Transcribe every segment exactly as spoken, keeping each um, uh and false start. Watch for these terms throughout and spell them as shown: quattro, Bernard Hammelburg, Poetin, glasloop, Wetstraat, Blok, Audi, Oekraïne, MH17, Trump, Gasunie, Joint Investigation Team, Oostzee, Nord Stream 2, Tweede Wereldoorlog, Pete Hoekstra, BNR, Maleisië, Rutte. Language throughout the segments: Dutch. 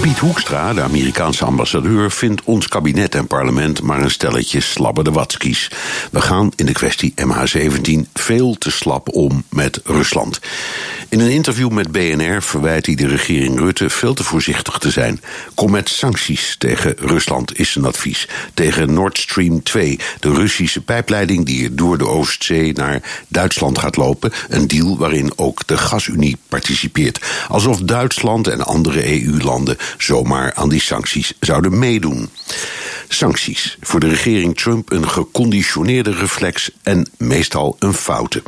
Pete Hoekstra, de Amerikaanse ambassadeur, vindt ons kabinet en parlement maar een stelletje slabberde watskies. We gaan in de kwestie M H zeventien veel te slap om met Rusland. In een interview met B N R verwijt hij de regering Rutte veel te voorzichtig te zijn. Kom met sancties tegen Rusland, is zijn advies. Tegen Nord Stream twee, de Russische pijpleiding die door de Oostzee naar Duitsland gaat lopen. Een deal waarin ook de gasunie participeert. Alsof Duitsland en andere E U-landen zomaar aan die sancties zouden meedoen. Sancties. Voor de regering Trump een geconditioneerde reflex en meestal een foute.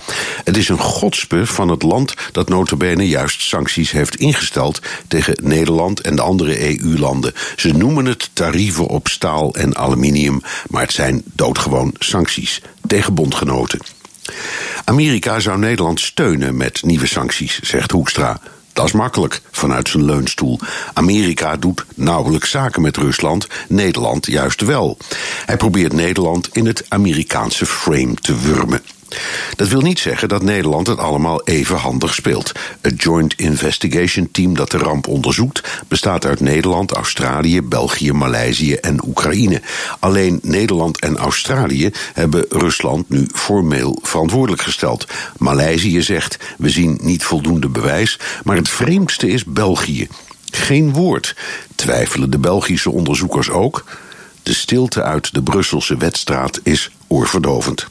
Het is een godspe van het land dat nota bene juist sancties heeft ingesteld tegen Nederland en de andere E U-landen. Ze noemen het tarieven op staal en aluminium, maar het zijn doodgewoon sancties tegen bondgenoten. Amerika zou Nederland steunen met nieuwe sancties, zegt Hoekstra. Dat is makkelijk, vanuit zijn leunstoel. Amerika doet nauwelijks zaken met Rusland, Nederland juist wel. Hij probeert Nederland in het Amerikaanse frame te wurmen. Dat wil niet zeggen dat Nederland het allemaal even handig speelt. Het Joint Investigation Team dat de ramp onderzoekt bestaat uit Nederland, Australië, België, Maleisië en Oekraïne. Alleen Nederland en Australië hebben Rusland nu formeel verantwoordelijk gesteld. Maleisië zegt, we zien niet voldoende bewijs, maar het vreemdste is België. Geen woord. Twijfelen de Belgische onderzoekers ook? De stilte uit de Brusselse Wetstraat is oorverdovend.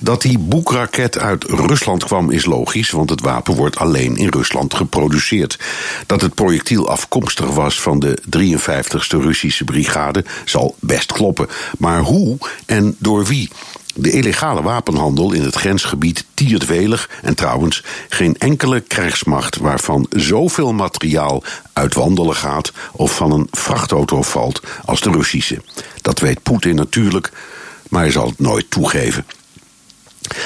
Dat die boekraket uit Rusland kwam is logisch, want het wapen wordt alleen in Rusland geproduceerd. Dat het projectiel afkomstig was van de drieënvijftigste Russische brigade zal best kloppen. Maar hoe en door wie? De illegale wapenhandel in het grensgebied tiert welig en trouwens geen enkele krijgsmacht waarvan zoveel materiaal uit wandelen gaat of van een vrachtauto valt als de Russische. Dat weet Poetin natuurlijk, maar hij zal het nooit toegeven.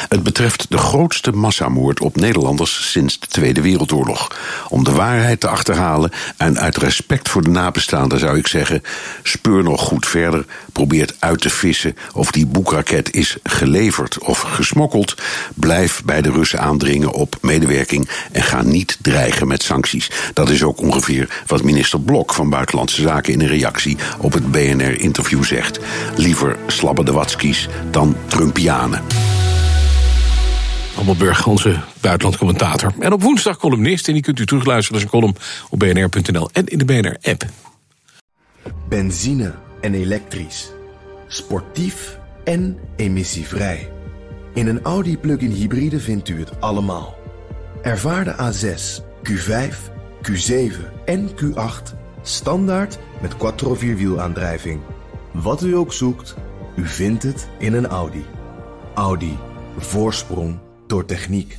Het betreft de grootste massamoord op Nederlanders sinds de Tweede Wereldoorlog. Om de waarheid te achterhalen en uit respect voor de nabestaanden zou ik zeggen, speur nog goed verder, probeert uit te vissen of die boekraket is geleverd of gesmokkeld. Blijf bij de Russen aandringen op medewerking en ga niet dreigen met sancties. Dat is ook ongeveer wat minister Blok van Buitenlandse Zaken in een reactie op het B N R-interview zegt. Liever slabberdewatskies dan Trumpianen. Hammelburg, onze buitenlandcommentator. En op woensdag columnist. En die kunt u terugluisteren als een column op b n r punt n l en in de B N R-app. Benzine en elektrisch. Sportief en emissievrij. In een Audi plug-in hybride vindt u het allemaal. Ervaar de A zes, Q vijf, Q zeven en Q acht standaard met quattro vierwielaandrijving. Wat u ook zoekt, u vindt het in een Audi. Audi. Voorsprong door techniek.